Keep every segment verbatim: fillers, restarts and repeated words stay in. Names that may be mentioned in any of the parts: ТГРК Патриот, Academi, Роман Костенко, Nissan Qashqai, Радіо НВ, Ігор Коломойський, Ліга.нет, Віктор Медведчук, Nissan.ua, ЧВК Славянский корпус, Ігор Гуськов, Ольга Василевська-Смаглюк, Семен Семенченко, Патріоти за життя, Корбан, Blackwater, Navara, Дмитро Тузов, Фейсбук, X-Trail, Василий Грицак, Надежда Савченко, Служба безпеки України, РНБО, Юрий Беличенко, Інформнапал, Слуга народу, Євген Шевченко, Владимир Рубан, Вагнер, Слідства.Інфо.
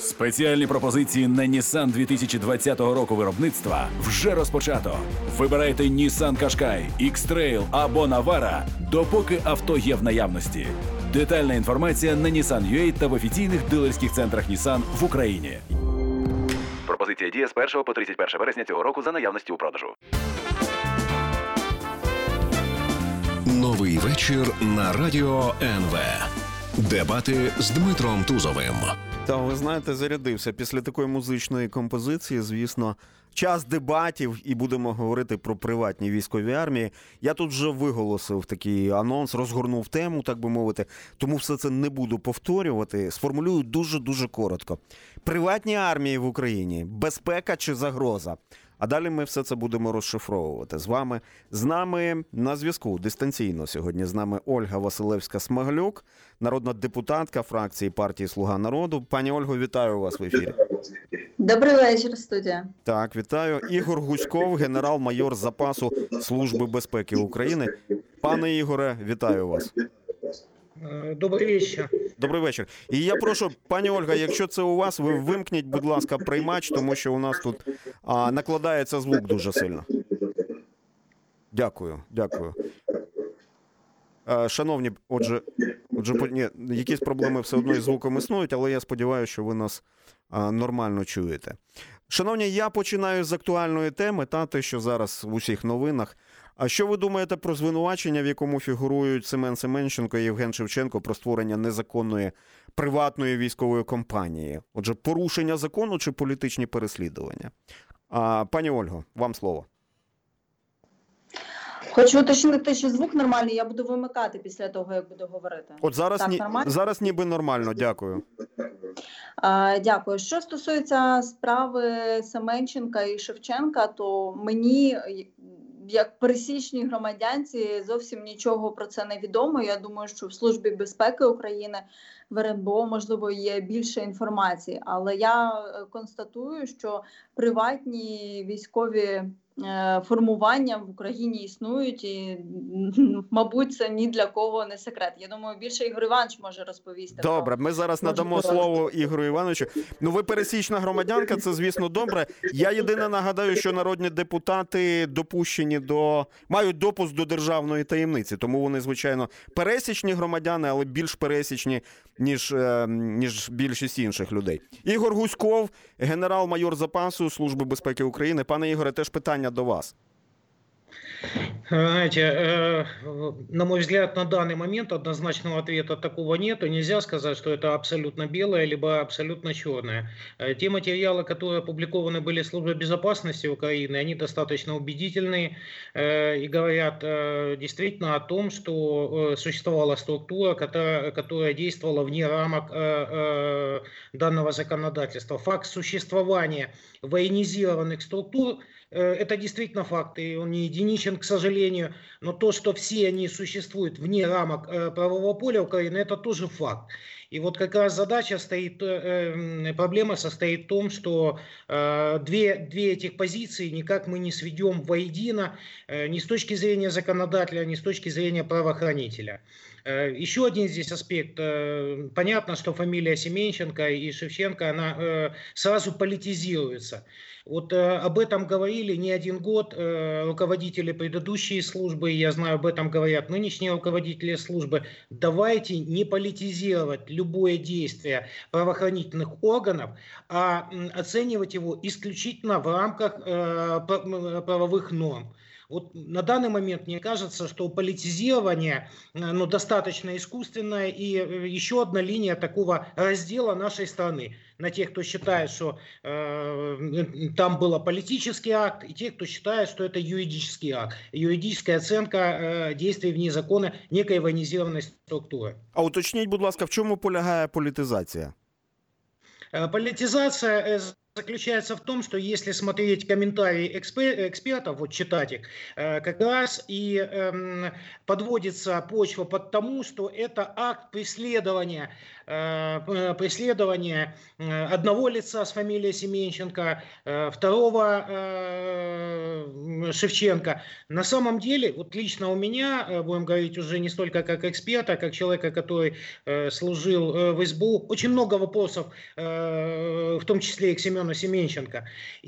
Спеціальні пропозиції на Nissan дві тисячі двадцятого року виробництва вже розпочато. Вибирайте Nissan Qashqai, X-Trail або Navara, допоки авто є в наявності. Детальна інформація на Nissan.ua та в офіційних дилерських центрах Nissan в Україні. Пропозиція діє з першого по тридцять перше вересня цього року за наявності у продажу. Новий вечір на радіо НВ. Дебати з Дмитром Тузовим. Та ви знаєте, зарядився після такої музичної композиції, звісно, час дебатів, і будемо говорити про приватні військові армії. Я тут вже виголосив такий анонс, розгорнув тему, так би мовити, тому все це не буду повторювати. Сформулюю дуже-дуже коротко. Приватні армії в Україні. Безпека чи загроза? А далі ми все це будемо розшифровувати з вами. З нами на зв'язку дистанційно сьогодні з нами Ольга Василевська-Смаглюк, народна депутатка фракції партії «Слуга народу». Пані Ольго, вітаю вас в ефірі. Добрий вечір, студія. Так, вітаю. Ігор Гуськов, генерал-майор запасу Служби безпеки України. Пане Ігоре, вітаю вас. Добрий вечір. Добрий вечір. І я прошу, пані Ольга, якщо це у вас, ви вимкніть, будь ласка, приймач, тому що у нас тут а, накладається звук дуже сильно. Дякую, дякую. Шановні, отже, отже ні, якісь проблеми все одно із звуком існують, але я сподіваюся, що ви нас а, нормально чуєте. Шановні, я починаю з актуальної теми, та те, що зараз в усіх новинах. А що ви думаєте про звинувачення, в якому фігурують Семен Семенченко і Євген Шевченко про створення незаконної приватної військової компанії? Отже, порушення закону чи політичні переслідування? А, пані Ольго, вам слово. Хочу уточнити, що звук нормальний, я буду вимикати після того, як буду говорити. От зараз, так, ні, зараз ніби нормально, дякую. А, дякую. Що стосується справи Семенченка і Шевченка, то мені... як пересічній громадянці зовсім нічого про це не відомо. Я думаю, що в Службі безпеки України, в РНБО, можливо, є більше інформації. Але я констатую, що приватні військові формування в Україні існують і, мабуть, це ні для кого не секрет. Я думаю, більше Ігор Іванович може розповісти. Добре, ми зараз надамо говорити. Слово Ігору Івановичу. Ну, ви пересічна громадянка, це, звісно, добре. Я єдине нагадаю, що народні депутати допущені до... мають допуск до державної таємниці, тому вони, звичайно, пересічні громадяни, але більш пересічні, ніж, ніж більшість інших людей. Ігор Гуськов, генерал-майор запасу Служби безпеки України. Пане Ігоре, теж питання до вас. Знаете, на мой взгляд, на данный момент однозначного ответа такого нету. Нельзя сказать, что это абсолютно белое, либо абсолютно черное. Те материалы, которые опубликованы были Службой безопасности Украины, они достаточно убедительные и говорят действительно о том, что существовала структура, которая, которая действовала вне рамок данного законодательства. Факт существования военизированных структур — это действительно факт, и он не единичен, к сожалению, но то, что все они существуют вне рамок правового поля Украины, это тоже факт. И вот как раз задача стоит, проблема состоит в том, что две, две этих позиции никак мы не сведем воедино ни с точки зрения законодателя, ни с точки зрения правоохранителя. Еще один здесь аспект. Понятно, что фамилия Семенченко и Шевченко, она сразу политизируется. Вот об этом говорили не один год руководители предыдущей службы, я знаю, об этом говорят нынешние руководители службы. Давайте не политизировать любое действие правоохранительных органов, а оценивать его исключительно в рамках правовых норм. Вот на данный момент мне кажется, что политизирование, ну, достаточно искусственное, и еще одна линия такого раздела нашей страны на тех, кто считает, что э, там был политический акт, и тех, кто считает, что это юридический акт, юридическая оценка э, действий вне закона некой военизированной структуры. А уточніть, будь ласка, в чому полягає політизація? Э, политизация э, заключается в том, что если смотреть комментарии экспер- экспертов, вот читать их, э, как раз и э, подводится почва под тому, что это акт преследования, э, преследования одного лица с фамилией Семенченко, э, второго э, Шевченко. На самом деле, вот лично у меня, будем говорить уже не столько как эксперта, как человека, который э, служил э, в СБУ, очень много вопросов, э, в том числе и к Семену Семенченко.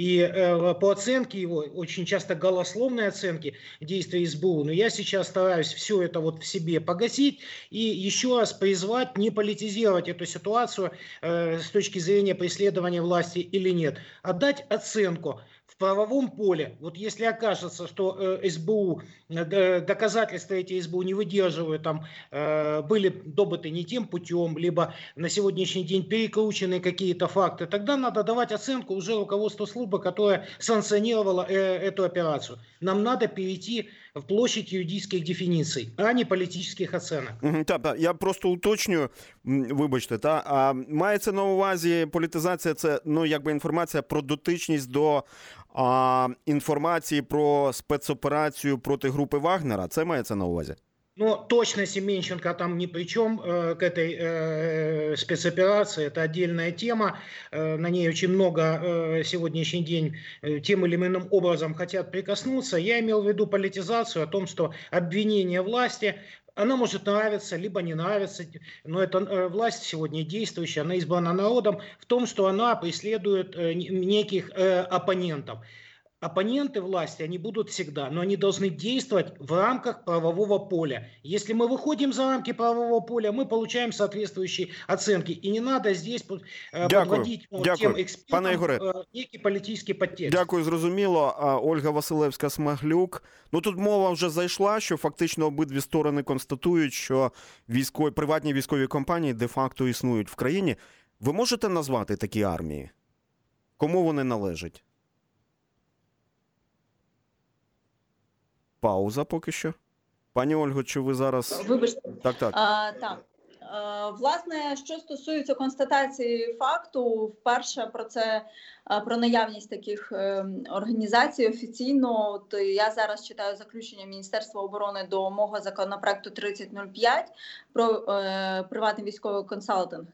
И э, по оценке его, очень часто голословной оценки действий СБУ, но я сейчас стараюсь все это вот в себе погасить и еще раз призвать не политизировать эту ситуацию э, с точки зрения преследования власти или нет, а дать оценку. В правовом поле, вот если окажется, что э, СБУ, э, доказательства эти СБУ не выдерживают, там э, были добыты не тем путем, либо на сегодняшний день перекручены какие-то факты, тогда надо давать оценку уже руководству службы, которая санкционировала э, эту операцию. Нам надо перейти в площадь юридичних дефініцій, а не політичних оцінок. Угу, та, та, я просто уточнюю, вибачте, та, а мається на увазі політизація, це, ну, якби інформація про дотичність до а, інформації про спецоперацію проти групи Вагнера, це мається на увазі? Но точно Семенченко там ни при чем э, к этой э, спецоперации, это отдельная тема, э, на ней очень много э, сегодняшний день э, тем или иным образом хотят прикоснуться. Я имел в виду политизацию, о том, что обвинение власти, она может нравиться, либо не нравиться, но эта э, власть сегодня действующая, она избрана народом, в том, что она преследует э, неких э, оппонентов. Оппоненты власти, они будут всегда, но они должны действовать в рамках правового поля. Если мы выходим за рамки правового поля, мы получаем соответствующие оценки. И не надо здесь дякую, подводить ну, дякую. Тем экспертам некий политический подтекст. Дякую, зрозуміло. Ольга Василевська-Смаглюк. Ну тут мова вже зайшла, що фактично обидві сторони констатують, що військові, приватні військові компанії де-факто існують в країні. Ви можете назвати такі армії? Кому вони належать? Пауза поки що. Пані Ольго, чи ви зараз... Вибачте. Так, так. А, так. А, власне, що стосується констатації факту, вперше про це, про наявність таких е, організацій офіційно, от я зараз читаю заключення Міністерства оборони до мого законопроекту тридцять нуль п'ять про е, приватний військовий консалтинг.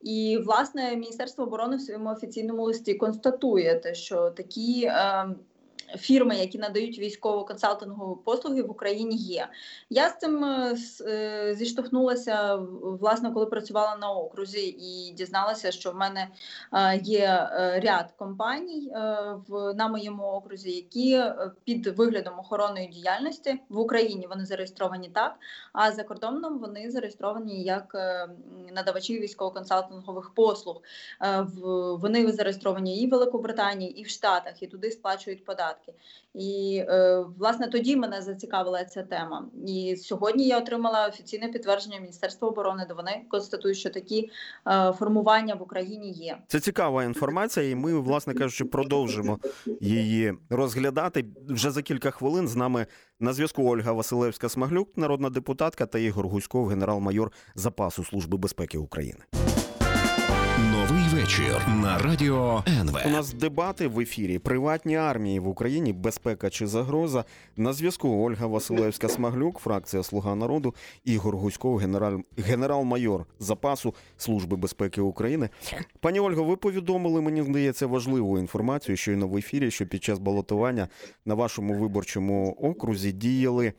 І, власне, Міністерство оборони в своєму офіційному листі констатує те, що такі... Е, фірми, які надають військово-консалтингові послуги в Україні є. Я з цим зіштовхнулася, власне, коли працювала на окрузі і дізналася, що в мене є ряд компаній на моєму окрузі, які під виглядом охоронної діяльності в Україні вони зареєстровані так, а за кордоном вони зареєстровані як надавачі військово-консалтингових послуг. Вони зареєстровані і в Великобританії, і в Штатах, і туди сплачують податки. І, власне, тоді мене зацікавила ця тема. І сьогодні я отримала офіційне підтвердження Міністерства оборони, де вони констатують, що такі формування в Україні є. Це цікава інформація, і ми, власне кажучи, продовжимо її розглядати. Вже за кілька хвилин з нами на зв'язку Ольга Василевська-Смаглюк, народна депутатка, та Ігор Гуськов, генерал-майор запасу Служби безпеки України. Новий вечір на радіо ен ве. У нас дебати в ефірі. Приватні армії в Україні. Безпека чи загроза? На зв'язку Ольга Василевська-Смаглюк, фракція «Слуга народу», Ігор Гуськов, генерал... генерал-майор запасу Служби безпеки України. Пані Ольго, ви повідомили, мені здається, важливу інформацію щойно в ефірі, що під час балотування на вашому виборчому окрузі діяли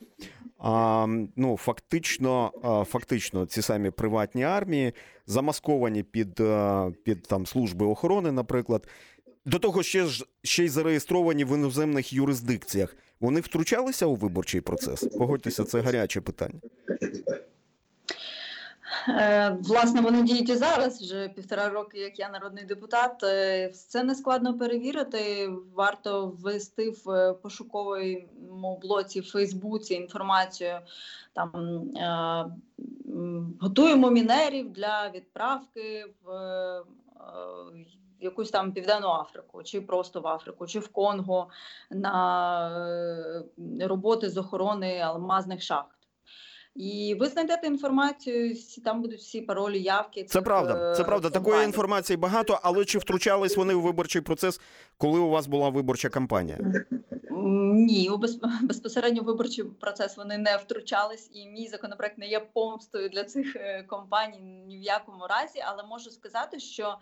а, ну, фактично, а, фактично ці самі приватні армії, замасковані під, під там, служби охорони, наприклад. До того ще, ж, ще й зареєстровані в іноземних юрисдикціях. Вони втручалися у виборчий процес? Погодьтеся, це гаряче питання. Власне, вони діють і зараз, вже півтора роки, як я народний депутат. Це не складно перевірити. Варто ввести в пошуковому блоці в Фейсбуці інформацію. Там готуємо мінерів для відправки в якусь там Південну Африку, чи просто в Африку, чи в Конго на роботи з охорони алмазних шахт. І ви знайдете інформацію, там будуть всі паролі, явки. Це правда, це правда. Такої інформації багато, але чи втручались вони у виборчий процес, коли у вас була виборча кампанія? Ні, у без... безпосередньо виборчий процес вони не втручались, і мій законопроект не є помстою для цих компаній ні в якому разі, але можу сказати, що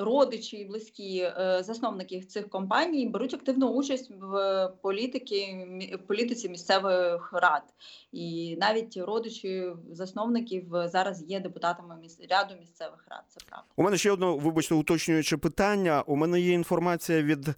родичі і близькі засновників цих компаній беруть активну участь в політики, політиці місцевих рад. І навіть родичі засновників зараз є депутатами міс... ряду місцевих рад. Це правда. У мене ще одне, вибачте, уточнююче питання. У мене є інформація від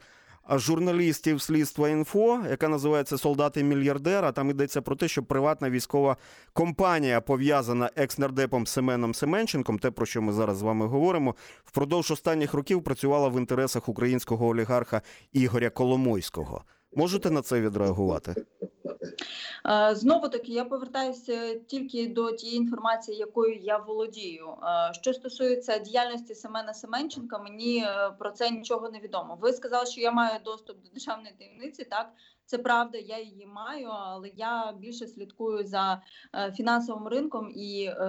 журналістів Слідства.Інфо, яка називається «Солдати мільярдера». Там йдеться про те, що приватна військова компанія, пов'язана екс-нардепом Семеном Семенченком, те, про що ми зараз з вами говоримо, впродовж останніх років працювала в інтересах українського олігарха Ігоря Коломойського. Можете на це відреагувати? Знову-таки, я повертаюся тільки до тієї інформації, якою я володію. Що стосується діяльності Семена Семенченка, мені про це нічого не відомо. Ви сказали, що я маю доступ до державної таємниці, так? Це правда, я її маю, але я більше слідкую за фінансовим ринком і е,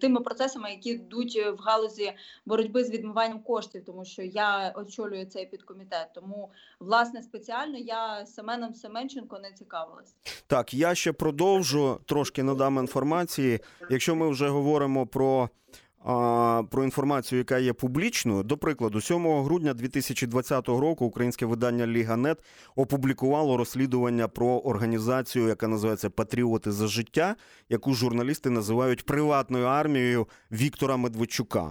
тими процесами, які йдуть в галузі боротьби з відмиванням коштів, тому що я очолюю цей підкомітет. Тому, власне, спеціально я Семеном Семенченко не цікавилась. Так, я ще продовжу, трошки надам інформації. Якщо ми вже говоримо про... про інформацію, яка є публічною. До прикладу, сьомого грудня дві тисячі двадцятого року українське видання «Ліга.нет» опублікувало розслідування про організацію, яка називається «Патріоти за життя», яку журналісти називають «приватною армією Віктора Медведчука».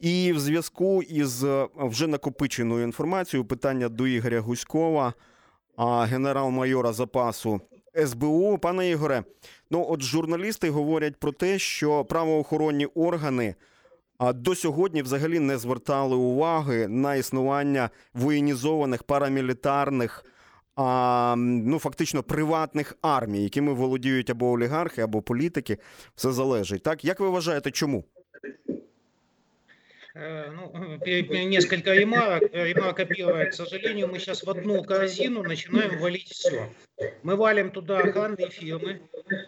І в зв'язку із вже накопиченою інформацією питання до Ігоря Гуськова, генерал-майора запасу ес бе у. Пане Ігоре, ну от журналісти говорять про те, що правоохоронні органи до сьогодні взагалі не звертали уваги на існування воєнізованих парамілітарних, а, ну фактично приватних армій, якими володіють або олігархи, або політики. Все залежить. Так? Як ви вважаєте, чому? Ну, несколько ремарок. Ремарка первая. К сожалению, мы сейчас в одну корзину начинаем валить все. Мы валим туда охранные фирмы,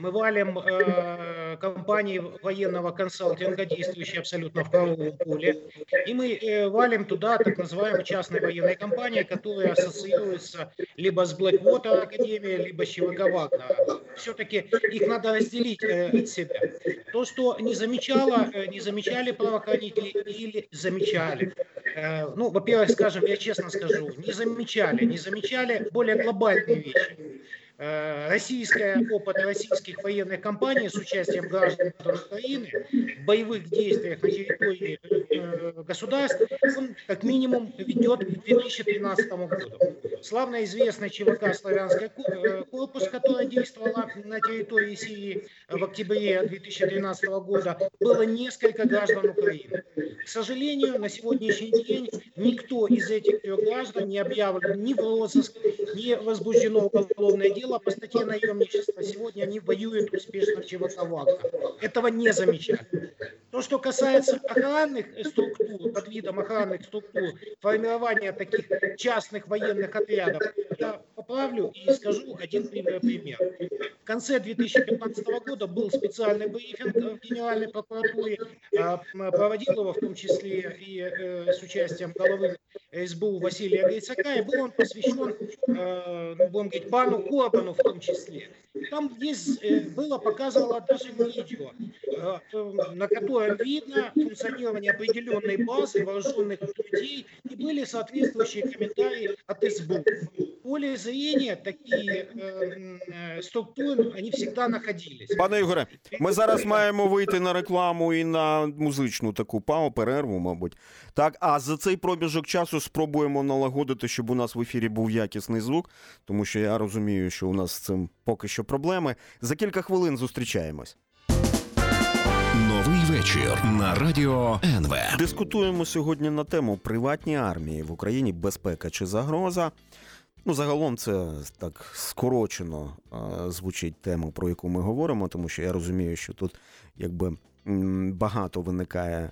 мы валим э, компании военного консалтинга, действующие абсолютно в правовом поле, и мы э, валим туда так называемые частные военные компании, которые ассоциируются либо с Blackwater Academi, либо с ЧВК Вагнера. Все-таки их надо разделить э, от себя. То, что не замечало, э, не замечали правоохранители или замечали. Э, ну, во-первых, скажем, я честно скажу, не замечали, не замечали более глобальные вещи. Российская, опыт российских военных компаний с участием граждан Украины в боевых действиях на территории государств, он как минимум ведет к две тысячи тринадцатому году. Славно известный ЧВК «Славянский корпус», который действовал на территории Сирии в октябре две тысячи тринадцатого года, было несколько граждан Украины. К сожалению, на сегодняшний день никто из этих трех граждан не объявлен ни в розыск, ни возбуждено уголовное дело по статье наемничества. Сегодня они воюют успешно в ЧВК Вагнера. Этого не замечали. То, что касается охранных структур, под видом охранных структур, формирования таких частных военных отрядов, я поправлю и скажу один пример. В конце две тысячи пятнадцатого года был специальный брифинг в Генеральной прокуратуре, проводил его в том числе и с участием главы СБУ Василия Грицака, и был он посвящен, будем говорить, пану Корбану в том числе. Там есть, было показано даже видео, на котором видно функционирование определенной базы вооруженных людей, и были соответствующие комментарии от СБУ. В поле зрения такие э, структуры, они всегда находились. Пане Ігоре, ми зараз маємо вийти на рекламу і на музичну таку пау, перерву, мабуть. Так, а за цей проміжок часу спробуємо налагодити, щоб у нас в ефірі був якісний звук, тому що я розумію, що у нас з цим поки що проблеми. За кілька хвилин зустрічаємось. Новий вечір на Радіо ен ве. Дискутуємо сьогодні на тему «Приватні армії в Україні. Безпека чи загроза?». Ну, загалом це так скорочено звучить тема, про яку ми говоримо, тому що я розумію, що тут якби багато виникає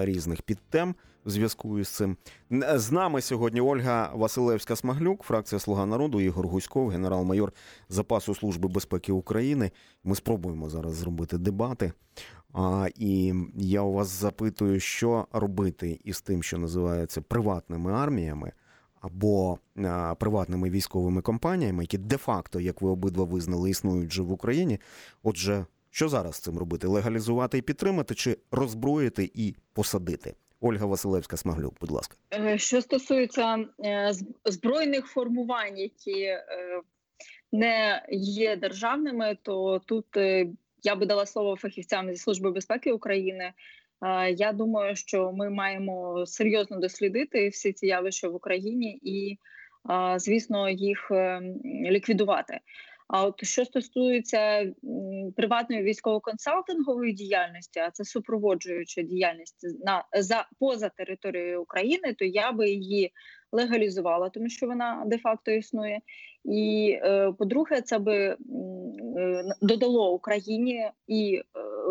різних підтем в зв'язку із цим. З нами сьогодні Ольга Василевська-Смаглюк, фракція «Слуга народу», Ігор Гуськов, генерал-майор запасу Служби безпеки України. Ми спробуємо зараз зробити дебати. А, і я у вас запитую, що робити із тим, що називається приватними арміями або а, приватними військовими компаніями, які де-факто, як ви обидва визнали, існують же в Україні. Отже, що зараз з цим робити? Легалізувати і підтримати, чи роззброїти і посадити? Ольга Василевська-Смаглюк, будь ласка. Що стосується збройних формувань, які не є державними, то тут я би дала слово фахівцям зі Служби безпеки України. Я думаю, що ми маємо серйозно дослідити всі ці явища в Україні і, звісно, їх ліквідувати. А от що стосується приватної військово-консалтингової діяльності, а це супроводжуюча діяльність на, за, поза територією України, то я би її легалізувала, тому що вона де-факто існує. І, по-друге, це би додало Україні і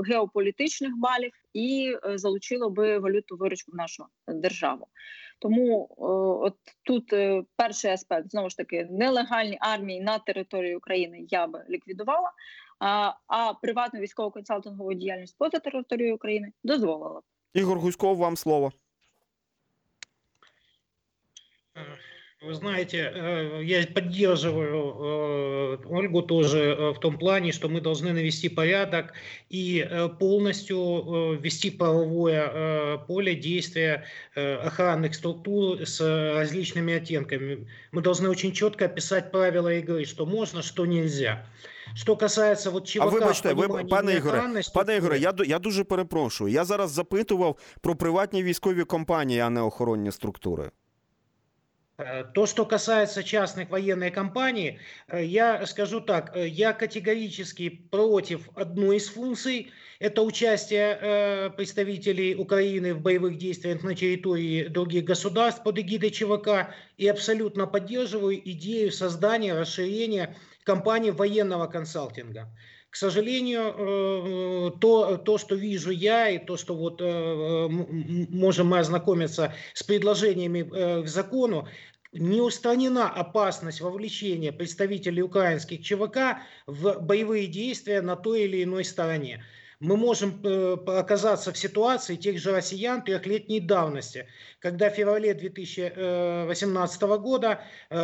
геополітичних балів, і залучило би валюту виручку в нашу державу. Тому от тут перший аспект, знову ж таки, нелегальні армії на території України я би ліквідувала, а, а приватну військово-консалтингову діяльність поза територією України дозволила б. Ігор Гуськов, вам слово. Вы знаете, я поддерживаю Ольгу тоже в том плане, что мы должны навести порядок и полностью ввести правовое поле действия охранных структур с различными оттенками. Мы должны очень четко описать правила игры, что можно, что нельзя. Що касається вот ЧВК... А вибачте, ви, пане Ігоре, пане Ігоре, я, я дуже перепрошую. Я зараз запитував про приватні військові компанії, а не охоронні структури. То, что касается частных военных компаний, я скажу так, я категорически против одной из функций, это участие представителей Украины в боевых действиях на территории других государств под эгидой ЧВК, и абсолютно поддерживаю идею создания, расширения компаний военного консалтинга. К сожалению, то, то, что вижу я, и то, что вот можем мы ознакомиться с предложениями к закону, не устранена опасность вовлечения представителей украинских ЧВК в боевые действия на той или иной стороне. Мы можем оказаться в ситуации тех же россиян трехлетней давности, когда в феврале две тысячи восемнадцатого года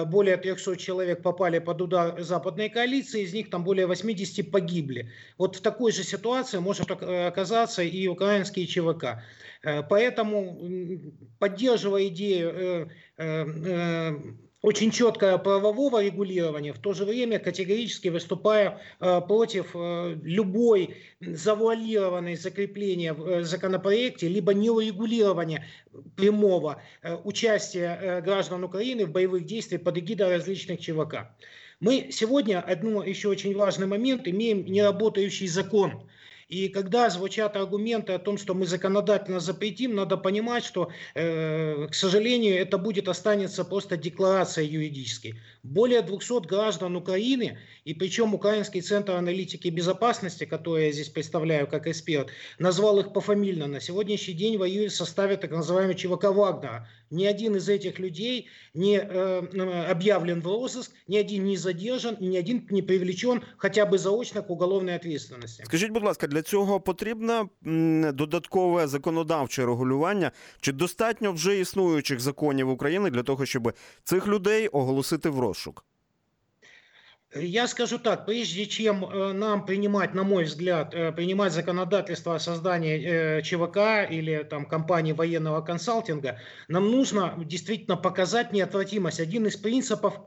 более трехсот человек попали под удар западной коалиции, из них там более восьмидесяти погибли. Вот в такой же ситуации может оказаться и украинские ЧВК. Поэтому, поддерживая идею очень четкое правового регулирования, в то же время категорически выступаю э, против э, любой завуалированной закрепления в э, законопроекте, либо неурегулирования прямого э, участия э, граждан Украины в боевых действиях под эгидой различных ЧВК. Мы сегодня, один еще очень важный момент, имеем неработающий закон. И когда звучат аргументы о том, что мы законодательно запретим, надо понимать, что, э, к сожалению, это будет останется просто декларацией юридической. Более двухсот граждан Украины, и причем Украинский центр аналитики безопасности, который я здесь представляю как эксперт, назвал их пофамильно, на сегодняшний день воюют в составе так называемого ЧВК Вагнера. Ни один из этих людей не э, объявлен в розыск, ни один не задержан, ни один не привлечен хотя бы заочно к уголовной ответственности. Скажите, будь ласка, для цього потрібно додаткове законодавче регулювання? Чи достатньо вже існуючих законів України для того, щоб цих людей оголосити в розшук? Я скажу так, прежде чем нам принимать, на мой взгляд, принимать законодательство о создании ЧВК или там компании военного консалтинга, нам нужно действительно показать неотвратимость. Один из принципов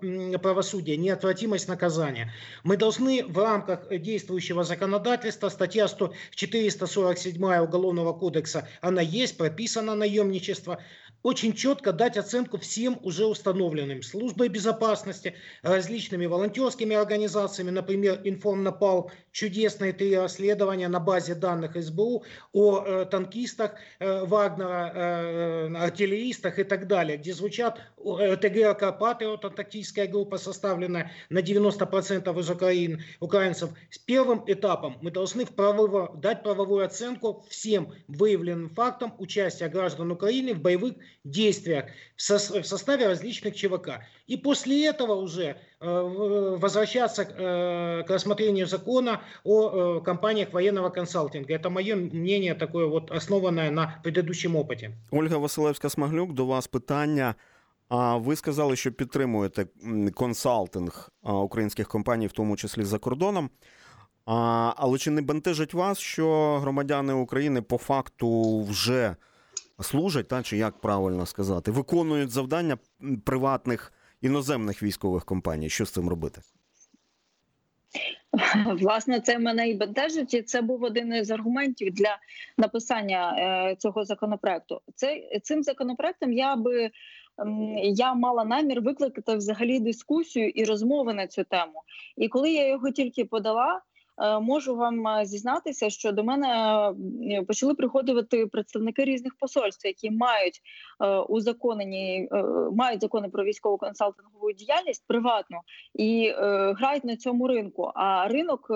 правосудия – неотвратимость наказания. Мы должны в рамках действующего законодательства, статья четыреста сорок семь Уголовного кодекса, она есть, прописано наемничество, очень четко дать оценку всем уже установленным службой безопасности, различными волонтерскими организациями, например, Информнапал, чудесные три расследования на базе данных СБУ о э, танкистах э, Вагнера, э, артиллеристах и так далее, где звучат э, ТГРК Патриот, тактическая группа, составленная на девяносто процентов из украин, украинцев. С первым этапом мы должны в правово, дать правовую оценку всем выявленным фактам участия граждан Украины в боевых действиях в составе различных ЧВК. И после этого уже возвращаться к рассмотрению закона о компаниях военного консалтинга. Это мое мнение, такое вот основанное на предыдущем опыте. Ольга Василевська-Смаглюк, до вас питання. Ви сказали, що підтримуєте консалтинг українських компаній, в тому числі за кордоном. Але чи не бентежить вас, що громадяни України по факту вже служать, та, чи як правильно сказати, виконують завдання приватних іноземних військових компаній? Що з цим робити? Власне, це мене і бентежить, і це був один із аргументів для написання е, цього законопроекту. Це, цим законопроектом я би е, я мала намір викликати взагалі дискусію і розмови на цю тему. І коли я його тільки подала, можу вам зізнатися, що до мене почали приходити представники різних посольств, які мають узаконені, мають закони про військову консалтингову діяльність приватну і грають на цьому ринку. А ринок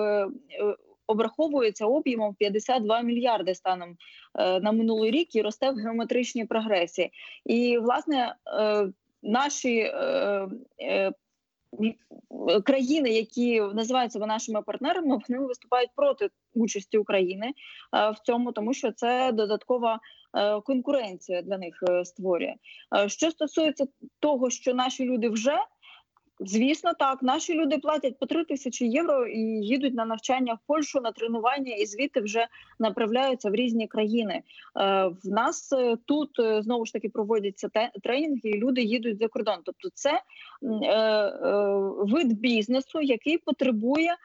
обраховується об'ємом п'ятдесят два мільярди станом на минулий рік і росте в геометричній прогресії. І, власне, наші країни, які називаються нашими партнерами, вони виступають проти участі України в цьому, тому що це додаткова конкуренція для них створює. Що стосується того, що наші люди вже, звісно, так, наші люди платять по три тисячі євро і їдуть на навчання в Польщу, на тренування, і звідти вже направляються в різні країни. В нас тут, знову ж таки, проводяться тренінги, і люди їдуть за кордон. Тобто це вид бізнесу, який потребує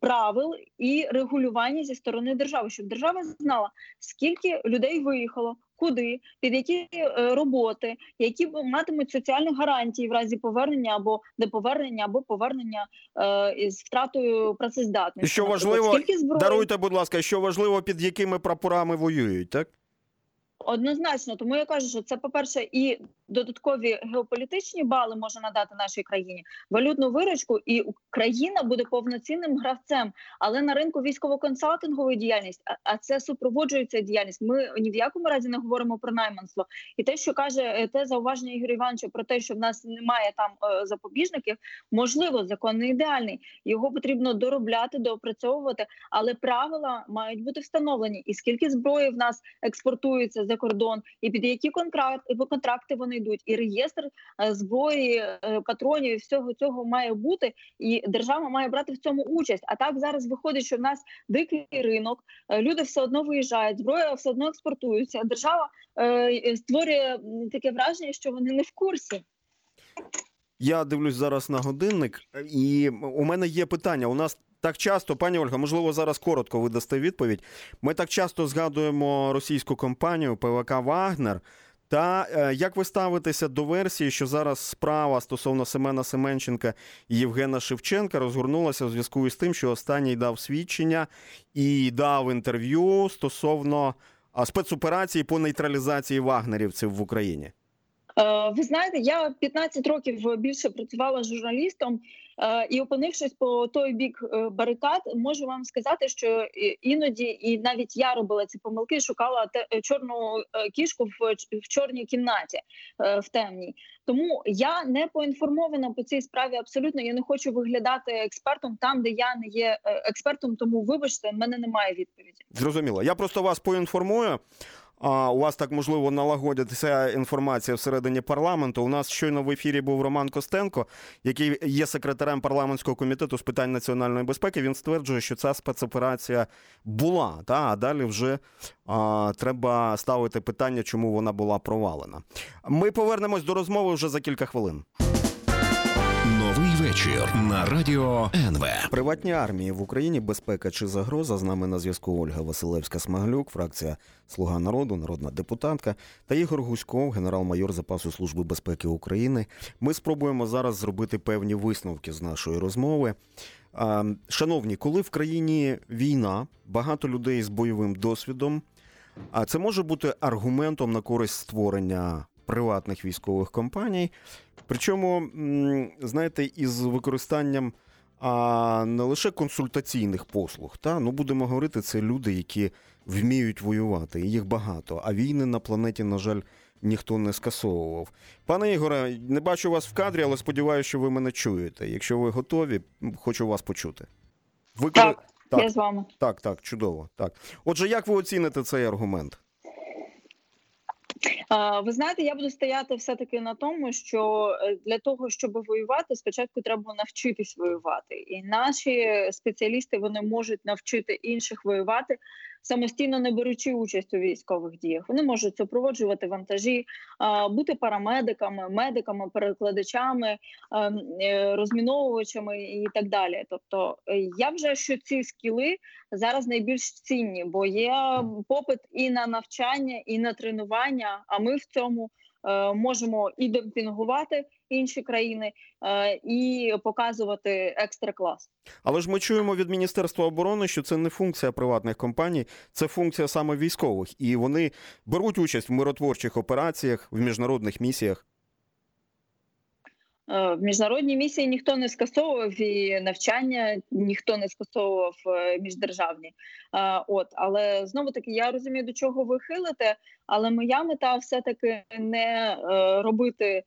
правил і регулювання зі сторони держави, щоб держава знала, скільки людей виїхало, куди, під які роботи, які матимуть соціальні гарантії в разі повернення або неповернення, або повернення е, з втратою працездатності. Що важливо, даруйте, будь ласка, що важливо, під якими прапорами воюють, так? Однозначно, тому я кажу, що це, по-перше, і додаткові геополітичні бали може надати нашій країні, валютну виручку, і Україна буде повноцінним гравцем, але на ринку військово-консалтингової діяльності, а це супроводжується діяльність. Ми ні в якому разі не говоримо про найманство. І те, що каже те зауваження Ігоря Івановича про те, що в нас немає там запобіжників, можливо, закон не ідеальний. Його потрібно доробляти, доопрацьовувати, але правила мають бути встановлені. І скільки зброї в нас експортується за кордон, і під які контракти вони йдуть, і реєстр зброї, патронів, всього цього має бути, і держава має брати в цьому участь. А так зараз виходить, що в нас дикий ринок, люди все одно виїжджають, зброя все одно експортується, держава створює таке враження, що вони не в курсі. Я дивлюсь зараз на годинник, і у мене є питання. У нас так часто, пані Ольга, можливо, зараз коротко ви дасте відповідь. Ми так часто згадуємо російську компанію ПВК «Вагнер». Та як ви ставитеся до версії, що зараз справа стосовно Семена Семенченка і Євгена Шевченка розгорнулася у зв'язку із тим, що останній дав свідчення і дав інтерв'ю стосовно спецоперації по нейтралізації вагнерівців в Україні? Ви знаєте, я п'ятнадцять років більше працювала журналістом, і опинившись по той бік барикад, можу вам сказати, що іноді, і навіть я робила ці помилки, шукала те, чорну кішку в, в чорній кімнаті, в темній. Тому я не поінформована по цій справі абсолютно, я не хочу виглядати експертом там, де я не є експертом, тому, вибачте, в мене немає відповіді. Зрозуміло. Я просто вас поінформую. А у вас так, можливо, налагодиться інформація всередині парламенту. У нас щойно в ефірі був Роман Костенко, який є секретарем парламентського комітету з питань національної безпеки. Він стверджує, що ця спецоперація була, та, а далі вже а, треба ставити питання, чому вона була провалена. Ми повернемось до розмови вже за кілька хвилин. Новий вечір. Вечір на радіо НВ. Приватні армії в Україні. Безпека чи загроза? З нами на зв'язку Ольга Василевська-Смаглюк, фракція «Слуга народу», народна депутатка, та Ігор Гуськов, генерал-майор запасу Служби безпеки України. Ми спробуємо зараз зробити певні висновки з нашої розмови. Шановні, коли в країні війна, багато людей з бойовим досвідом, а це може бути аргументом на користь створення приватних військових компаній. Причому, знаєте, із використанням а, не лише консультаційних послуг, та, ну, будемо говорити, це люди, які вміють воювати, і їх багато, а війни на планеті, на жаль, ніхто не скасовував. Пане Ігоре, не бачу вас в кадрі, але сподіваюся, що ви мене чуєте. Якщо ви готові, хочу вас почути. Ви... Так, так, я з вами. Так, так, чудово. Так. Отже, як ви оціните цей аргумент? Ви знаєте, я буду стояти все-таки на тому, що для того, щоб воювати, спочатку треба навчитись воювати. І наші спеціалісти, вони можуть навчити інших воювати, самостійно не беручи участь у військових діях. Вони можуть супроводжувати вантажі, бути парамедиками, медиками, перекладачами, розміновувачами і так далі. Тобто я вважаю, що ці скіли зараз найбільш цінні, бо є попит і на навчання, і на тренування, а ми в цьому можемо і демпінгувати інші країни, і показувати екстра-клас. Але ж ми чуємо від Міністерства оборони, що це не функція приватних компаній, це функція саме військових. І вони беруть участь в миротворчих операціях, в міжнародних місіях. В міжнародній місії ніхто не скасовував, і навчання ніхто не скасовував міждержавні. От, але знову-таки я розумію, до чого ви хилите, але моя мета все-таки не робити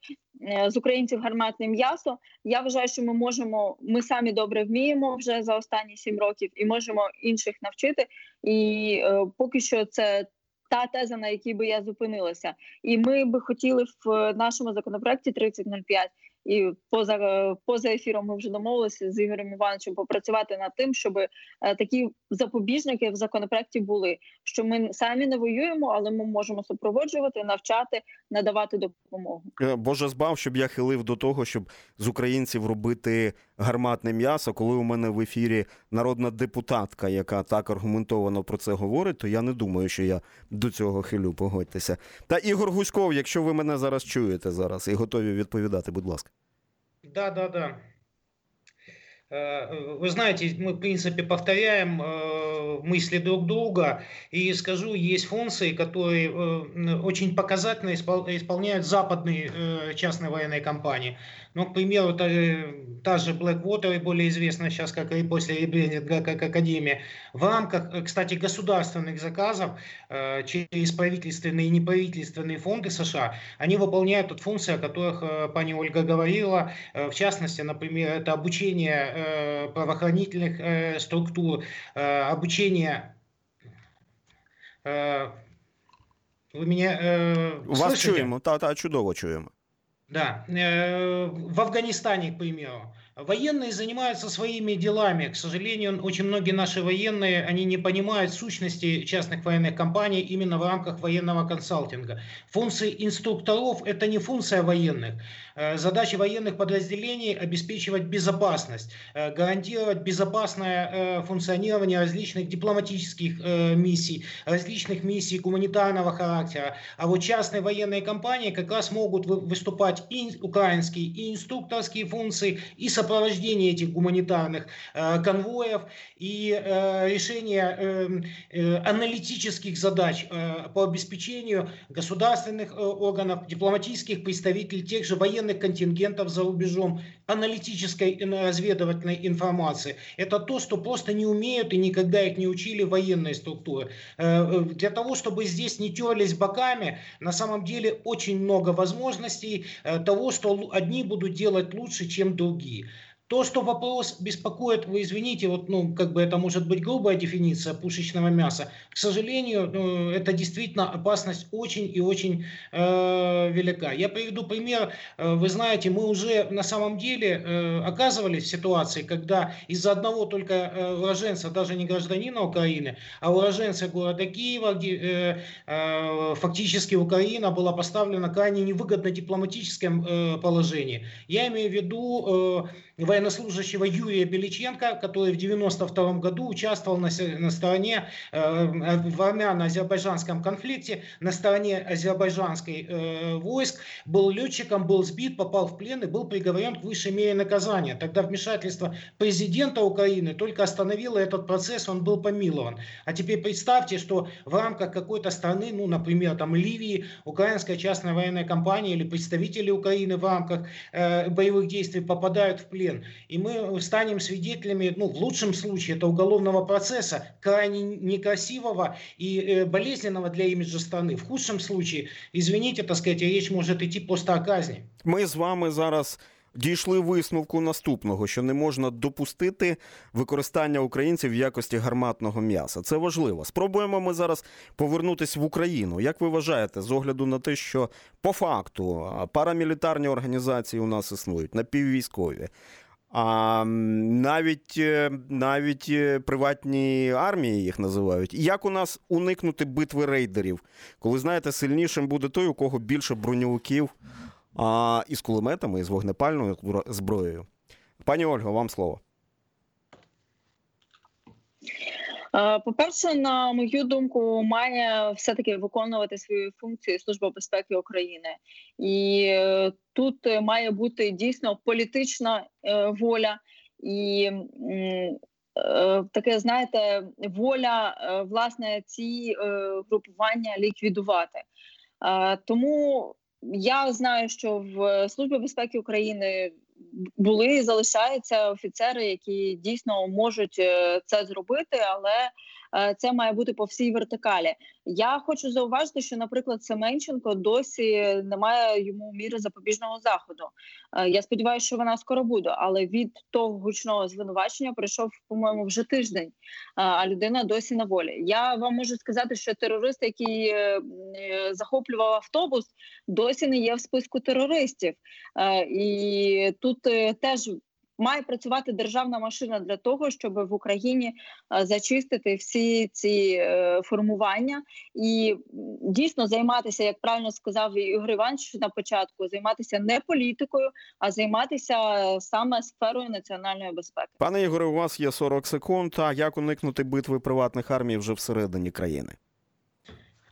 з українців гарматне м'ясо. Я вважаю, що ми можемо, ми самі добре вміємо вже за останні сім років і можемо інших навчити. І поки що це та теза, на якій би я зупинилася. І ми би хотіли в нашому законопроекті тридцять нуль п'ять, і поза, поза ефіром ми вже домовилися з Ігорем Івановичем попрацювати над тим, щоб такі запобіжники в законопроекті були, що ми самі не воюємо, але ми можемо супроводжувати, навчати, надавати допомогу. Боже збав, щоб я хилив до того, щоб з українців робити гарматне м'ясо. Коли у мене в ефірі народна депутатка, яка так аргументовано про це говорить, то я не думаю, що я до цього хилю, погодьтеся. Та Ігор Гуськов, якщо ви мене зараз чуєте зараз і готові відповідати, будь ласка. Да, да, да. Вы знаете, мы, в принципе, повторяем мысли друг друга. И скажу, есть функции, которые очень показательно исполняют западные частные военные компании. Ну, к примеру, та, та же Blackwater, более известная сейчас, как и после ребрендинга, как Academi, в рамках, кстати, государственных заказов через правительственные и неправительственные фонды США, они выполняют тут функции, о которых пани Ольга говорила. В частности, например, это обучение правоохранительных э, структур, э, обучение... Э, вы меня э, Вас чуем, та, та, чудово чуем. Да. Э, в Афганистане, к примеру. Военные занимаются своими делами. К сожалению, очень многие наши военные, они не понимают сущности частных военных компаний именно в рамках военного консалтинга. Функции инструкторов – это не функция военных. Задача военных подразделений – обеспечивать безопасность, гарантировать безопасное функционирование различных дипломатических миссий, различных миссий гуманитарного характера. А вот частные военные компании как раз могут выступать и украинские, и инструкторские функции, и сопровождение. Сопровождение этих гуманитарных э, конвоев и э, решение э, э, аналитических задач э, по обеспечению государственных э, органов, дипломатических представителей, тех же военных контингентов за рубежом, аналитической разведывательной информации. Это то, что просто не умеют и никогда их не учили военные структуры. Э, для того, чтобы здесь не терлись боками, на самом деле очень много возможностей э, того, что одни будут делать лучше, чем другие. То, что вопрос беспокоит, вы извините, вот, ну, как бы это может быть грубая дефиниция пушечного мяса. К сожалению, ну, это действительно опасность очень и очень э, велика. Я приведу пример. Вы знаете, мы уже на самом деле э, оказывались в ситуации, когда из-за одного только э, уроженца, даже не гражданина Украины, а уроженца города Киева, где э, э, фактически Украина была поставлена крайне невыгодно дипломатическом э, положении. Я имею в виду... Э, военнослужащего Юрия Беличенко, который в девяносто втором году участвовал на, на стороне э, в армяно-азербайджанском конфликте, на стороне азербайджанской э, войск, был летчиком, был сбит, попал в плен и был приговорен к высшей мере наказания. Тогда вмешательство президента Украины только остановило этот процесс, он был помилован. А теперь представьте, что в рамках какой-то страны, ну, например, там Ливии, украинская частная военная компания или представители Украины в рамках э, боевых действий попадают в плен. И мы станем свидетелями, ну, в лучшем случае, это уголовного процесса, крайне некрасивого и э, болезненного для имиджа страны. В худшем случае, извините, так сказать, речь может идти просто о казни. Мы с вами зараз дійшли висновку наступного, що не можна допустити використання українців в якості гарматного м'яса. Це важливо. Спробуємо ми зараз повернутися в Україну. Як ви вважаєте, з огляду на те, що по факту парамілітарні організації у нас існують, напіввійськові, а навіть, навіть приватні армії їх називають. І як у нас уникнути битви рейдерів, коли, знаєте, сильнішим буде той, у кого більше броньовиків, а із кулеметами, із вогнепальною зброєю. Пані Ольго, вам слово. По-перше, на мою думку, має все-таки виконувати свою функцію Служба безпеки України. І тут має бути дійсно політична воля і таке, знаєте, воля, власне, ці групування ліквідувати. Тому я знаю, що в Службі безпеки України були і залишаються офіцери, які дійсно можуть це зробити, але це має бути по всій вертикалі. Я хочу зауважити, що, наприклад, Семенченко досі немає йому міри запобіжного заходу. Я сподіваюся, що вона скоро буде, але від того гучного звинувачення пройшов, по-моєму, вже тиждень, а людина досі на волі. Я вам можу сказати, що терорист, який захоплював автобус, досі не є в списку терористів. І тут теж має працювати державна машина для того, щоб в Україні зачистити всі ці формування і дійсно займатися, як правильно сказав Ігор Іванович на початку, займатися не політикою, а займатися саме сферою національної безпеки. Пане Ігоре, у вас є сорок секунд. А як уникнути битви приватних армій вже всередині країни?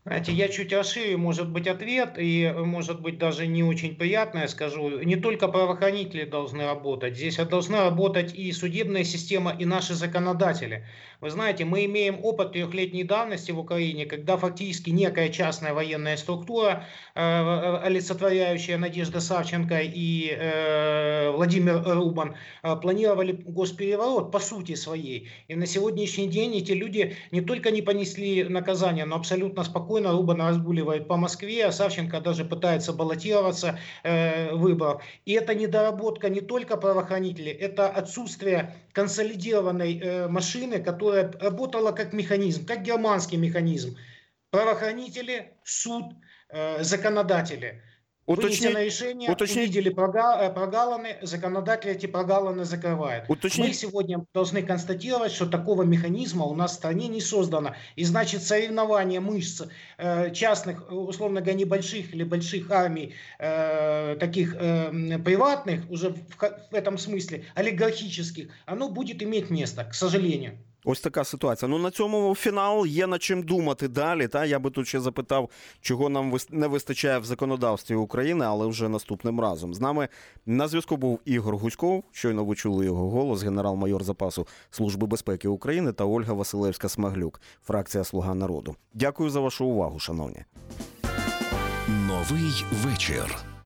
Знаете, я чуть расширю, может быть, ответ, и, может быть, даже не очень приятное скажу. Не только правоохранители должны работать. Здесь должна работать и судебная система, и наши законодатели. Вы знаете, мы имеем опыт трехлетней давности в Украине, когда фактически некая частная военная структура, э, олицетворяющая Надежда Савченко и э, Владимир Рубан, э, планировали госпереворот по сути своей. И на сегодняшний день эти люди не только не понесли наказания, но абсолютно спокойно Рубан разгуливает по Москве, а Савченко даже пытается баллотироваться э, выборов. И это недоработка не только правоохранителей, это отсутствие консолидированной э, машины, которая работала как механизм, как германский механизм. Правоохранители, суд, э, законодатели. Вынесено решение, уточнить. Увидели прогаланы, законодатели эти прогаланы закрывают. Уточнить. Мы сегодня должны констатировать, что такого механизма у нас в стране не создано. И значит, соревнования мышц частных, условно говоря, небольших или больших армий, таких приватных, уже в этом смысле олигархических, оно будет иметь место, к сожалению. Ось така ситуація. Ну, на цьому фінал є над чим думати далі. Та я би тут ще запитав, чого нам не вистачає в законодавстві України, але вже наступним разом. З нами на зв'язку був Ігор Гуськов, щойно ви чули його голос, генерал-майор запасу Служби безпеки України, та Ольга Василевська-Смаглюк, фракція «Слуга народу». Дякую за вашу увагу, шановні. Новий вечір.